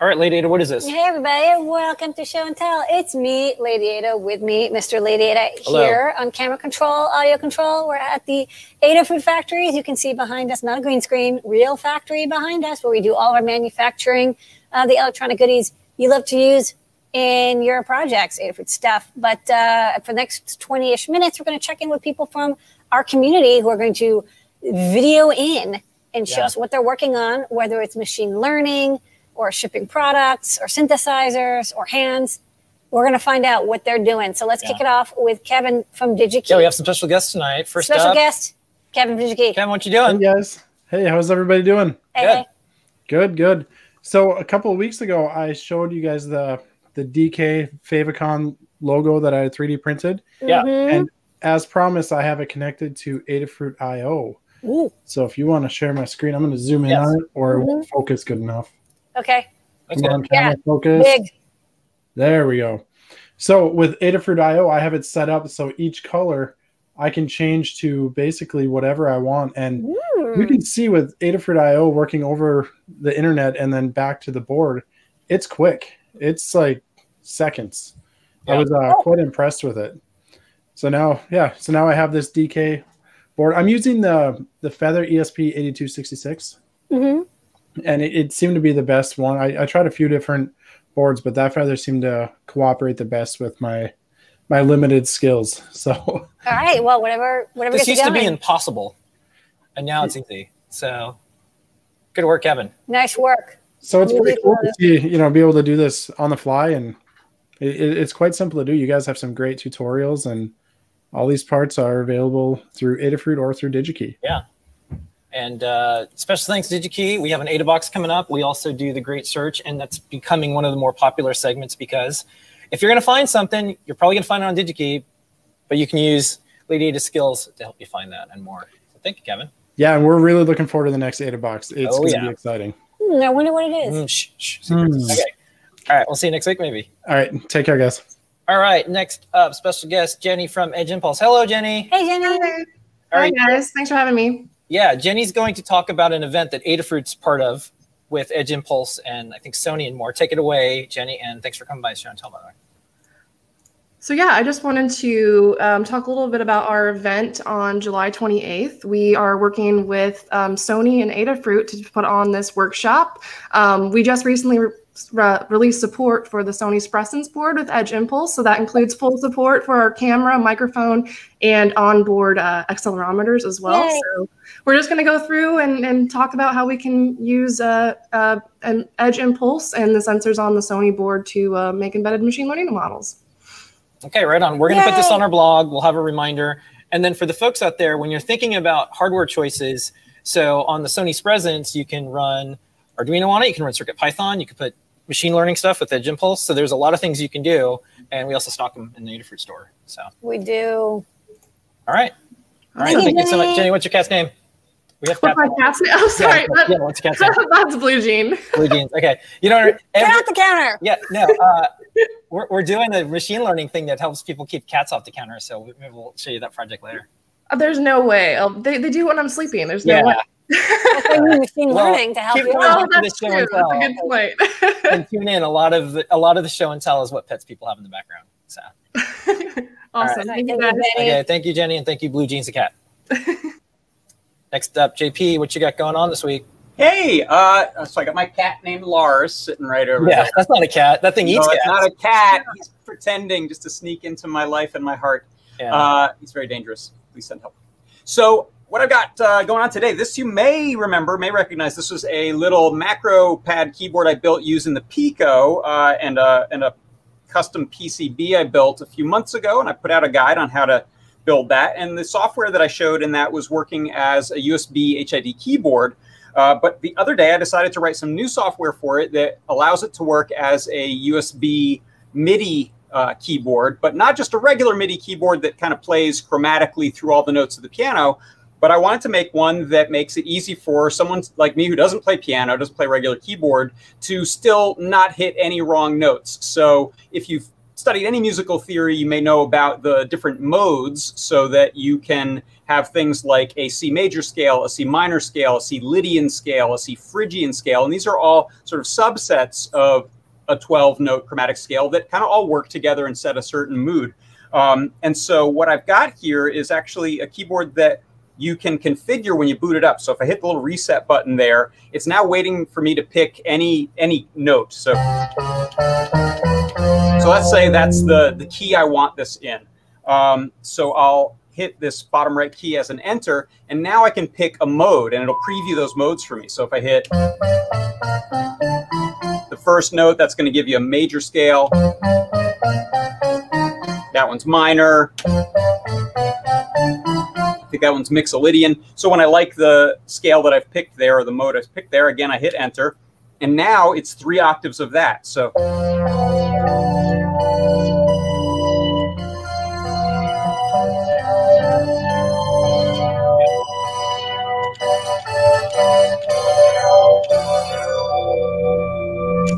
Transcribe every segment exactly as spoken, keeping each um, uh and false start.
All right, Lady Ada, what is this? Hey, everybody. Welcome to Show and Tell. It's me, Lady Ada, with me, Mister Lady Ada, here on camera control, audio control. We're at the Adafruit factory. As you can see behind us, not a green screen, real factory behind us where we do all our manufacturing, uh, the electronic goodies you love to use in your projects, Adafruit stuff. But uh, for the next twenty-ish minutes, we're going to check in with people from our community who are going to video in and show yeah. us what they're working on, whether it's machine learning, or shipping products, or synthesizers, or hands. We're going to find out what they're doing. So let's yeah. kick it off with Kevin from DigiKey. Yeah, we have some special guests tonight. First special up, guest, Kevin from DigiKey. Kevin, what you doing? Hey, guys. Hey, how's everybody doing? Hey. Good. Good, good. So a couple of weeks ago, I showed you guys the, the D K favicon logo that I had three D printed. Yeah. Mm-hmm. And as promised, I have it connected to Adafruit dot i o. So if you want to share my screen, I'm going to zoom in yes. on it, or mm-hmm. it won't focus good enough. Okay. Come on, yeah. focus. Big. There we go. So with Adafruit dot i o, I have it set up so each color I can change to basically whatever I want. And Ooh. you can see with Adafruit dot i o working over the internet and then back to the board, it's quick. It's like seconds. Yeah. I was uh, oh. quite impressed with it. So now, yeah. So now I have this D K board. I'm using the, the Feather E S P eighty-two sixty-six. Mm-hmm. And it, it seemed to be the best one. I, I tried a few different boards, but that Feather seemed to cooperate the best with my my limited skills. So, all right. Well, whatever. Whatever. This gets used to be impossible, and now it's easy. So, good work, Kevin. Nice work. So it's pretty cool to see, you know, be able to do this on the fly, and it, it, it's quite simple to do. You guys have some great tutorials, and all these parts are available through Adafruit or through DigiKey. Yeah. And uh, special thanks, DigiKey. We have an AdaBox coming up. We also do the Great Search, and that's becoming one of the more popular segments because if you're going to find something, you're probably going to find it on DigiKey, but you can use Lady Ada's skills to help you find that and more. So thank you, Kevin. Yeah, and we're really looking forward to the next AdaBox. It's oh, going to yeah. be exciting. Mm, I wonder what it is. Mm, shh, shh, mm. Okay. All right, we'll see you next week maybe. All right, take care, guys. All right, next up, special guest, Jenny from Edge Impulse. Hello, Jenny. Hey, Jenny. Hi, All right. Hi guys. Thanks for having me. Yeah, Jenny's going to talk about an event that Adafruit's part of with Edge Impulse and I think Sony and more. Take it away, Jenny, and thanks for coming by, Sean. Tell me. So yeah, I just wanted to um, talk a little bit about our event on July twenty-eighth. We are working with um, Sony and Adafruit to put on this workshop. Um, we just recently re re released support for the Sony Spresence board with Edge Impulse, so that includes full support for our camera, microphone, and onboard uh, accelerometers as well. Yay. So we're just going to go through and, and talk about how we can use uh, uh, an Edge Impulse and the sensors on the Sony board to uh, make embedded machine learning models. Okay, right on. We're going to put this on our blog. We'll have a reminder. And then for the folks out there, when you're thinking about hardware choices, so on the Sony Spresence, you can run Arduino on it. You can run CircuitPython. You can put machine learning stuff with Edge Impulse. So there's a lot of things you can do. And we also stock them in the Adafruit store. So we do. All right. All right. Thank, Thank you so much. Jenny, what's your cat's name? We have what's my cat's name? Oh, sorry. Yeah, that, yeah, what's cat's name? That's Blue Jean. Blue Jeans. Okay. You know, every, get out the counter. Yeah. No. Uh, We're, we're doing the machine learning thing that helps people keep cats off the counter. So maybe we'll show you that project later. Oh, there's no way. I'll, they, they do when I'm sleeping. There's yeah. no way. I mean, machine well, learning to help you. Oh, that's true. That's a good point. And tune in. A lot of the, a lot of the show and tell is what pets people have in the background. So awesome. Right. Thank you, Jenny. Okay, thank you, Jenny, and thank you, Blue Jeans the cat. Next up, J P, what you got going on this week? Hey, uh, so I got my cat named Lars sitting right over yeah, there. Yeah, that's not a cat. That thing eats no, cats. It's not a cat. He's pretending just to sneak into my life and my heart. Yeah. Uh, he's very dangerous. Please send help. So what I've got uh, going on today, this you may remember, may recognize. This was a little macro pad keyboard I built using the Pico uh, and, a, and a custom P C B I built a few months ago. And I put out a guide on how to build that. And the software that I showed in that was working as a U S B H I D keyboard. Uh, but the other day, I decided to write some new software for it that allows it to work as a U S B MIDI uh, keyboard, but not just a regular MIDI keyboard that kind of plays chromatically through all the notes of the piano. But I wanted to make one that makes it easy for someone like me who doesn't play piano, doesn't play regular keyboard, to still not hit any wrong notes. So if you've studied any musical theory, you may know about the different modes so that you can have things like a C major scale, a C minor scale, a C Lydian scale, a C Phrygian scale. And these are all sort of subsets of a twelve note chromatic scale that kind of all work together and set a certain mood. Um, and so what I've got here is actually a keyboard that you can configure when you boot it up. So if I hit the little reset button there, it's now waiting for me to pick any any note. So, so let's say that's the, the key I want this in. Um, so I'll hit this bottom right key as an enter, and now I can pick a mode, and it'll preview those modes for me. So if I hit the first note, that's gonna give you a major scale. That one's minor. I think that one's Mixolydian. So when I like the scale that I've picked there, or the mode I've picked there, again, I hit enter. And now it's three octaves of that. So,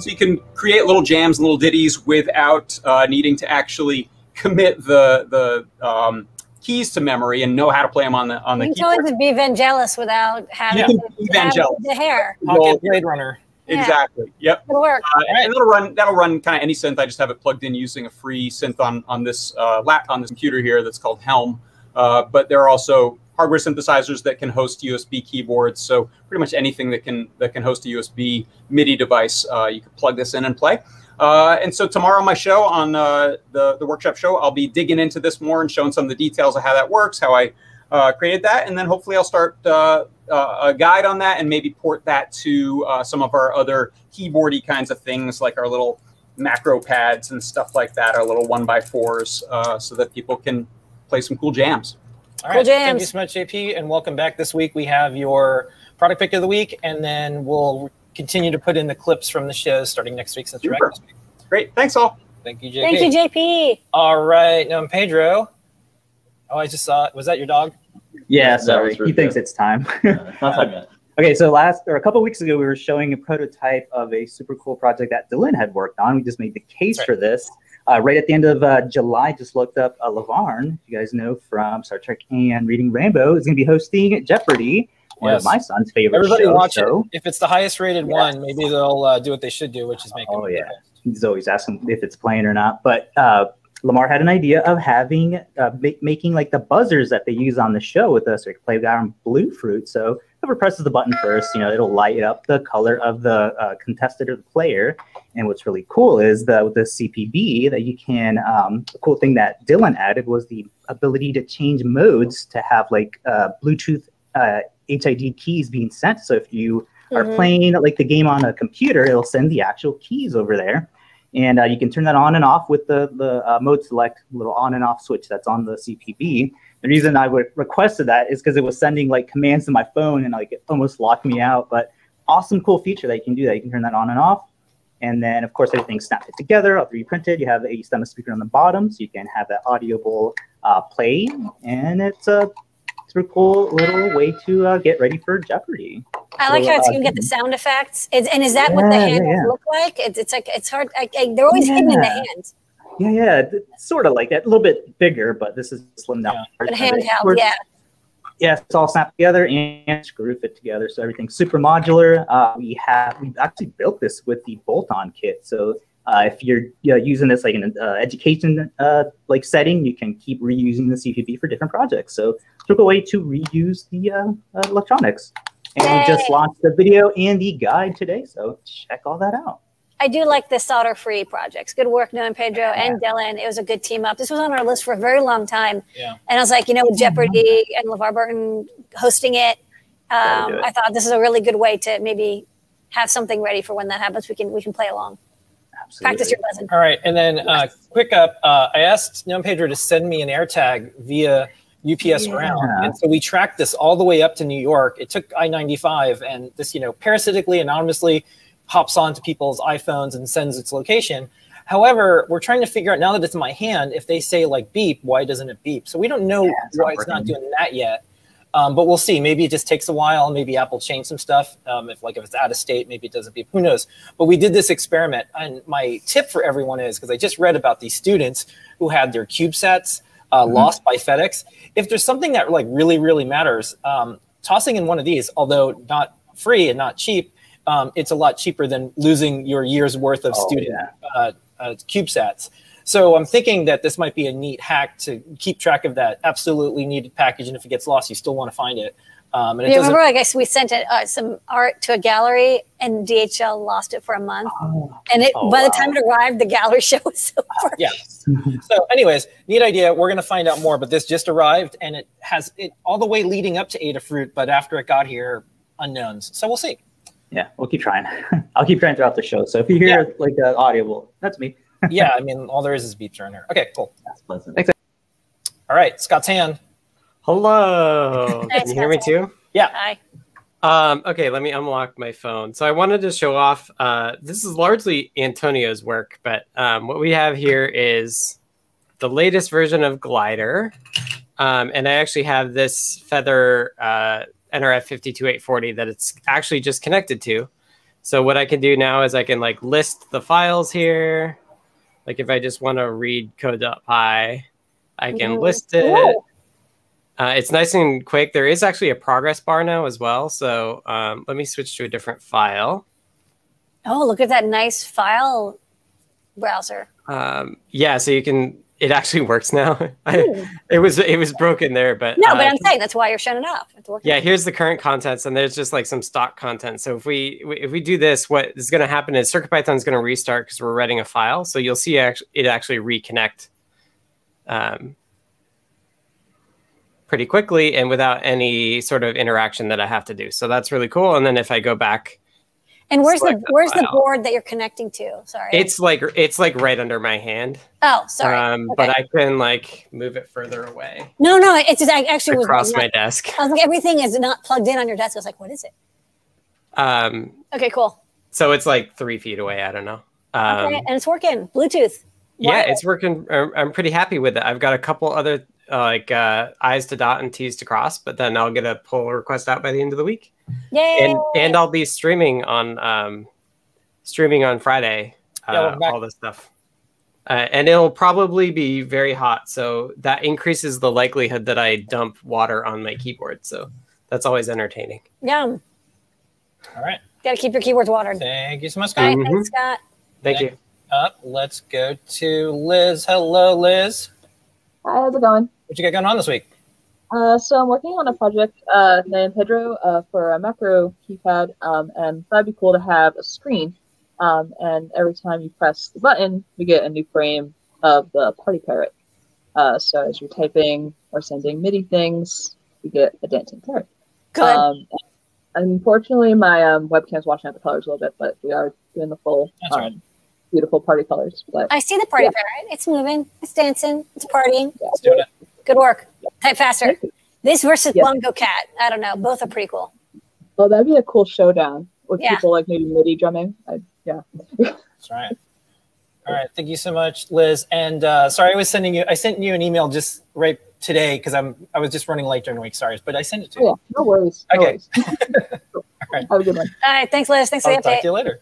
so you can create little jams and little ditties without uh, needing to actually commit the, the um, keys to memory and know how to play them on the on the you keyboard. You can totally be Vangelis without having, yeah. the, having the hair. Pocket Blade Runner. Exactly. Yeah. Yep. It'll work. Uh, and that'll run. That'll run kind of any synth. I just have it plugged in using a free synth on on this uh, lap on this computer here that's called Helm. Uh, but there are also hardware synthesizers that can host U S B keyboards. So pretty much anything that can that can host a U S B MIDI device, uh, you can plug this in and play. Uh, and so tomorrow, my show on uh, the, the workshop show, I'll be digging into this more and showing some of the details of how that works, how I uh, created that. And then hopefully I'll start uh, uh, a guide on that and maybe port that to uh, some of our other keyboardy kinds of things, like our little macro pads and stuff like that, our little one by fours, uh, so that people can play some cool jams. All right. Cool jams. Thank you so much, J P, and welcome back. This week we have your product pick of the week, and then we'll continue to put in the clips from the shows starting next week. Since right next week. Great. Thanks, all. Thank you, J P. Thank you, J P. All right. Now, Pedro. Oh, I just saw it. Was that your dog? Yeah, sorry. He thinks it's time. Yeah, not time yet. Okay, so last or a couple of weeks ago, we were showing a prototype of a super cool project that Dylan had worked on. We just made the case right. for this. Uh, right at the end of uh, July, just looked up uh, LeVar, you guys know from Star Trek and Reading Rainbow, is going to be hosting Jeopardy! One yes. of my son's favorite Everybody shows, watch so. it. If it's the highest rated yeah. one, maybe they'll uh, do what they should do, which is make oh, it. Oh, yeah. He's always asking if it's playing or not. But uh, LeVar had an idea of having, uh, make, making like the buzzers that they use on the show with us. So we could play that on Bluefruit. So whoever presses the button first, you know, it'll light up the color of the uh, contestant or the player. And what's really cool is that with the C P B that you can, um, the cool thing that Dylan added was the ability to change modes to have like uh, Bluetooth uh, H I D keys being sent. So if you are mm-hmm. playing like the game on a computer, it'll send the actual keys over there. And uh, you can turn that on and off with the, the uh, mode select little on and off switch that's on the C P B. The reason I would requested that is because it was sending like commands to my phone and like it almost locked me out. But awesome, cool feature that you can do that. You can turn that on and off. And then of course, everything's snapped it together, all three printed. You have a stemma speaker on the bottom, so you can have that audible uh, play. And it's a uh, a cool little way to uh, get ready for Jeopardy. I like so, how it's uh, going to get the sound effects. It's, and is that yeah, what the hands yeah. look like? It's, it's like, it's hard. I, I, they're always yeah. hidden in the hand. Yeah, yeah. It's sort of like that. A little bit bigger, but this is slimmed down. Yeah. But handheld, yeah. Yeah, it's all snapped together and screw fit together. So everything's super modular. Uh, we have, we've actually built this with the bolt-on kit. So Uh, if you're you know, using this like in an uh, education uh, like setting, you can keep reusing the C P B for different projects. So took a way to reuse the uh, uh, electronics. And Yay. we just launched the video and the guide today. So check all that out. I do like the solder-free projects. Good work, Noah and Pedro yeah. and Dylan. It was a good team up. This was on our list for a very long time. Yeah. And I was like, you know, with Jeopardy and LeVar Burton hosting it, um, it, I thought this is a really good way to maybe have something ready for when that happens. We can, we can play along. Absolutely. Practice your buzzing. All right, and then uh, quick up. Uh, I asked Noam Pedro to send me an AirTag via U P S yeah. ground, and so we tracked this all the way up to New York. It took I ninety-five, and this, you know, parasitically anonymously hops onto people's iPhones and sends its location. However, we're trying to figure out now that it's in my hand. If they say like beep, why doesn't it beep? So we don't know yeah, it's why it's not doing that yet. Um, but we'll see. Maybe it just takes a while. Maybe Apple changed some stuff. Um, if like if it's out of state, maybe it doesn't beep. Who knows? But we did this experiment. And my tip for everyone is, because I just read about these students who had their CubeSats uh, mm-hmm. lost by FedEx. If there's something that like really, really matters, um, tossing in one of these, although not free and not cheap, um, it's a lot cheaper than losing your year's worth of oh, student yeah. uh, uh, CubeSats. So I'm thinking that this might be a neat hack to keep track of that absolutely needed package. And if it gets lost, you still want to find it. Um, and it you remember, I guess we sent it, uh, some art to a gallery, and D H L lost it for a month. Oh, and it, oh, by wow. the time it arrived, the gallery show was over. Yeah. So anyways, neat idea. We're going to find out more. But this just arrived, and it has it all the way leading up to Adafruit. But after it got here, unknowns. So we'll see. Yeah, we'll keep trying. I'll keep trying throughout the show. So if you hear yeah. like an audio, well, that's me. Yeah, I mean, all there is is beeps around here. Okay, cool. That's pleasant. Thanks. All right, Scott's hand. Hello. Can you hear me too? Yeah. Hi. Um, okay, let me unlock my phone. So I wanted to show off. Uh, this is largely Antonio's work, but um, what we have here is the latest version of Glider. Um, and I actually have this Feather uh, N R F five two eight four zero that it's actually just connected to. So what I can do now is I can like list the files here. Like if I just want to read code.py, I can Ooh. list it. Uh, it's nice and quick. There is actually a progress bar now as well. So um, let me switch to a different file. Oh, look at that nice file browser. Um, yeah, so you can. It actually works now. I, it was it was broken there, but no. Uh, but I'm saying that's why you're shutting it off. It's working. Yeah, here's the current contents, and there's just like some stock content. So if we if we do this, what is going to happen is CircuitPython is going to restart because we're writing a file. So you'll see act it actually reconnect um, pretty quickly and without any sort of interaction that I have to do. So that's really cool. And then if I go back. And where's the where's the board that you're connecting to? Sorry. It's like it's like right under my hand. Oh, sorry. Um, okay. But I can like move it further away. No, no, it's just, I actually was across my desk. I was like, everything is not plugged in on your desk. I was like, what is it? Um. Okay, cool. So it's like three feet away. I don't know. Um, okay, and it's working. Bluetooth. Yeah, it's working. I'm pretty happy with it. I've got a couple other uh, like uh, I's to dot and T's to cross, but then I'll get a pull request out by the end of the week. Yay. And and I'll be streaming on um, streaming on Friday. Uh, yeah, all this stuff, uh, and it'll probably be very hot, so that increases the likelihood that I dump water on my keyboard. So that's always entertaining. Yum. All right. Got to keep your keyboards watered. Thank you so much, Scott. All right, thanks, Scott. Thank Next you. Up, let's go to Liz. Hello, Liz. Hi, how's it going? What you got going on this week? Uh, so I'm working on a project uh, named Hydro uh, for a macro keypad, um, and that'd be cool to have a screen. Um, and every time you press the button, you get a new frame of the party parrot. Uh, so as you're typing or sending MIDI things, you get a dancing parrot. Good. Um, unfortunately, my um, webcam's washing out the colors a little bit, but we are doing the full That's um, right. beautiful party colors. But, I see the party yeah. parrot. It's moving. It's dancing. It's partying. Yeah. It's doing it. Good work. Type faster. This versus yeah. Bongo Cat. I don't know. Both are pretty cool. Well, that'd be a cool showdown with yeah. people like maybe MIDI drumming. I, yeah. That's right. All right. Thank you so much, Liz. And uh, sorry, I was sending you. I sent you an email just right today because I'm. I was just running late during the week. Sorry, but I sent it to you. Yeah. No worries. No okay. Worries. All right. Have a good one. All right. Thanks, Liz. Thanks for the update. Talk to you later.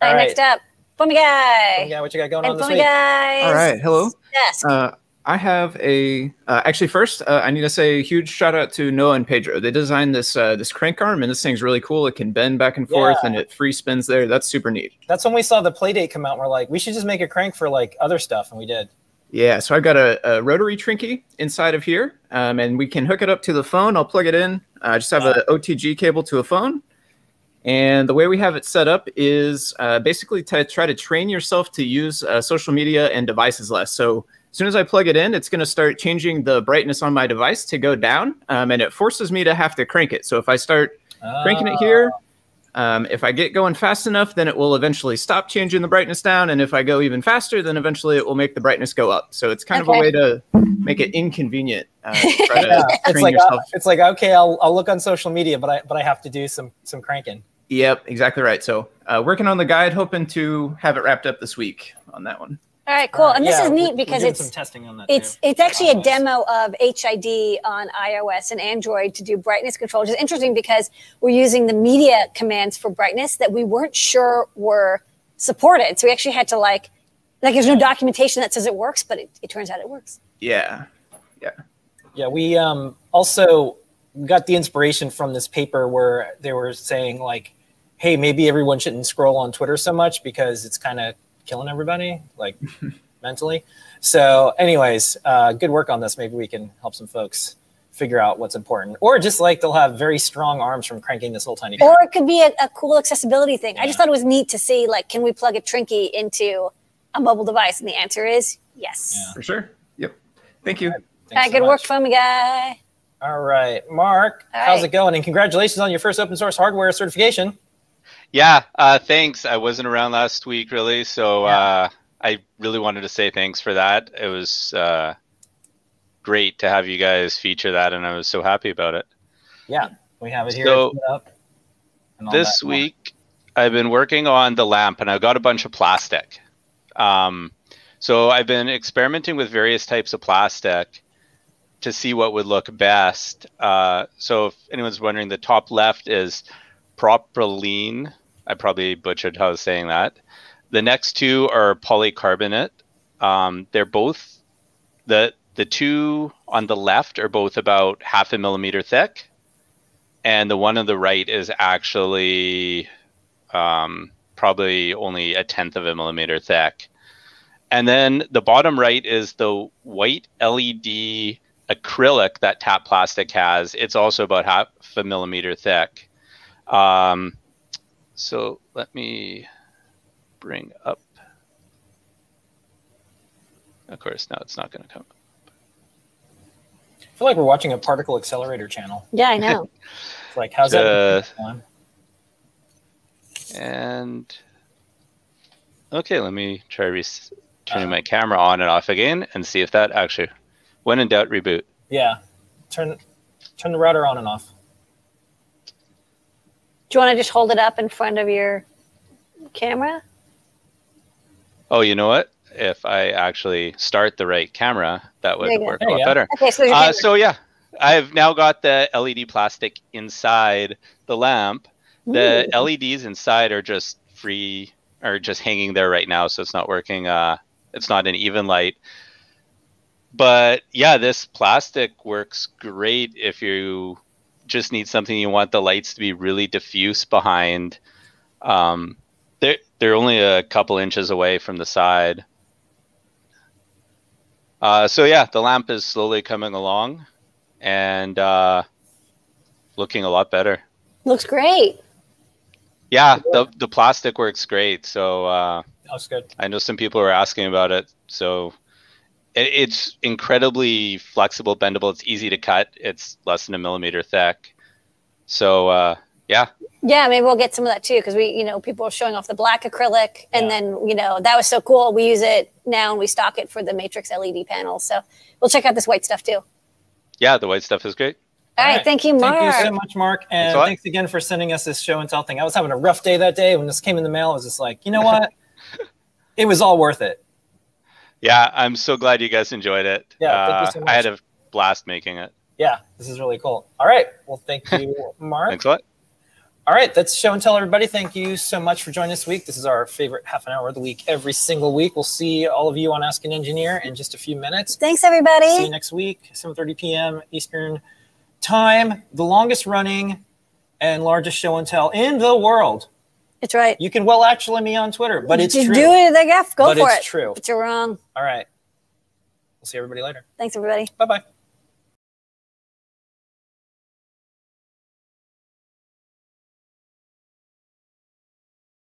All, All right. Next up, Bummy Guy. Yeah. What you got going and on this Bummy week? Guys. All right. Hello. Yes. Uh, I have a, uh, actually first, uh, I need to say a huge shout out to Noah and Pedro. They designed this uh, this crank arm, and this thing's really cool. It can bend back and forth yeah. and it free spins there. That's super neat. That's when we saw the Playdate come out and we're like, we should just make a crank for like other stuff, and we did. Yeah, so I've got a, a rotary Trinky inside of here, um, and we can hook it up to the phone. I'll plug it in. I uh, just have an O T G cable to a phone. And the way we have it set up is uh, basically to try to train yourself to use uh, social media and devices less. So as soon as I plug it in, it's going to start changing the brightness on my device to go down, um, and it forces me to have to crank it. So if I start oh. cranking it here, um, if I get going fast enough, then it will eventually stop changing the brightness down. And if I go even faster, then eventually it will make the brightness go up. So it's kind okay. of a way to make it inconvenient. Uh, to try to yeah. it's, like, uh, it's like, okay, I'll, I'll look on social media, but I, but I have to do some, some cranking. Yep, exactly right. So uh, working on the guide, hoping to have it wrapped up this week on that one. All right, cool. Uh, and this yeah, is neat because it's some testing on that it's too. it's actually a demo of H I D on iOS and Android to do brightness control, which is interesting because we're using the media commands for brightness that we weren't sure were supported. So we actually had to like, like there's no documentation that says it works, but it, it turns out it works. Yeah, yeah. Yeah, we um, also got the inspiration from this paper where they were saying like, hey, maybe everyone shouldn't scroll on Twitter so much because it's kind of killing everybody, like mentally. So anyways, uh, good work on this. Maybe we can help some folks figure out what's important. Or just like they'll have very strong arms from cranking this little tiny thing. Or it could be a, a cool accessibility thing. Yeah. I just thought it was neat to see, like, can we plug a Trinky into a mobile device? And the answer is yes. Yeah. For sure. Yep. Thank you. All right, All right so good much. work from you, guy. All right. Mark, All how's right. it going? And congratulations on your first open source hardware certification. Yeah, uh, thanks. I wasn't around last week, really, so yeah. uh, I really wanted to say thanks for that. It was uh, great to have you guys feature that, and I was so happy about it. Yeah, we have it here. So up and all this week, I've been working on the lamp, and I've got a bunch of plastic. Um, so I've been experimenting with various types of plastic to see what would look best. Uh, so if anyone's wondering, the top left is Propylene. I probably butchered how I was saying that. The next two are polycarbonate. Um, they're both, the, the two on the left are both about half a millimeter thick. And the one on the right is actually um, probably only a tenth of a millimeter thick. And then the bottom right is the white L E D acrylic that Tap Plastic has. It's also about half a millimeter thick. Um, so let me bring up, of course, now it's not going to come up. I feel like we're watching a particle accelerator channel. Yeah, I know. It's like, how's uh, that? And okay, let me try turning uh, my camera on and off again and see if that actually, when in doubt, reboot. Yeah. Turn, turn the router on and off. Do you want to just hold it up in front of your camera? Oh, you know what? If I actually start the right camera, that would work a lot better. Okay, so, uh, so yeah, I've now got the L E D plastic inside the lamp. The Ooh. L E Ds inside are just free, are just hanging there right now, so it's not working. Uh, it's not an even light. But yeah, this plastic works great if you just need something you want the lights to be really diffuse behind. Um, they're, they're only a couple inches away from the side. Uh, so yeah, the lamp is slowly coming along and uh, looking a lot better. Looks great. Yeah, the, the plastic works great. So uh, that's good. I know some people were asking about it. So it's incredibly flexible, bendable. It's easy to cut. It's less than a millimeter thick. So, uh, yeah. Yeah, maybe we'll get some of that too, because we, you know, people are showing off the black acrylic, and yeah. then, you know, that was so cool. We use it now, and we stock it for the Matrix L E D panel. So we'll check out this white stuff too. Yeah, the white stuff is great. All right, All right. Thank you, Mark. Thank you so much, Mark. And thanks, thanks again for sending us this show and tell thing. I was having a rough day that day when this came in the mail. I was just like, you know what? It was all worth it. Yeah, I'm so glad you guys enjoyed it. Yeah, thank you so much. Uh, I had a blast making it. Yeah, this is really cool. All right. Well, thank you, Mark. Thanks a lot. All right, that's show and tell, everybody. Thank you so much for joining this week. This is our favorite half an hour of the week every single week. We'll see all of you on Ask an Engineer in just a few minutes. Thanks, everybody. See you next week, seven thirty p m Eastern time. The longest running and largest show and tell in the world. It's right. You can well actually me on Twitter, but it's you true. Do it, I guess. Go but for it's it. It's true. But you're wrong. All right. We'll see everybody later. Thanks, everybody. Bye-bye.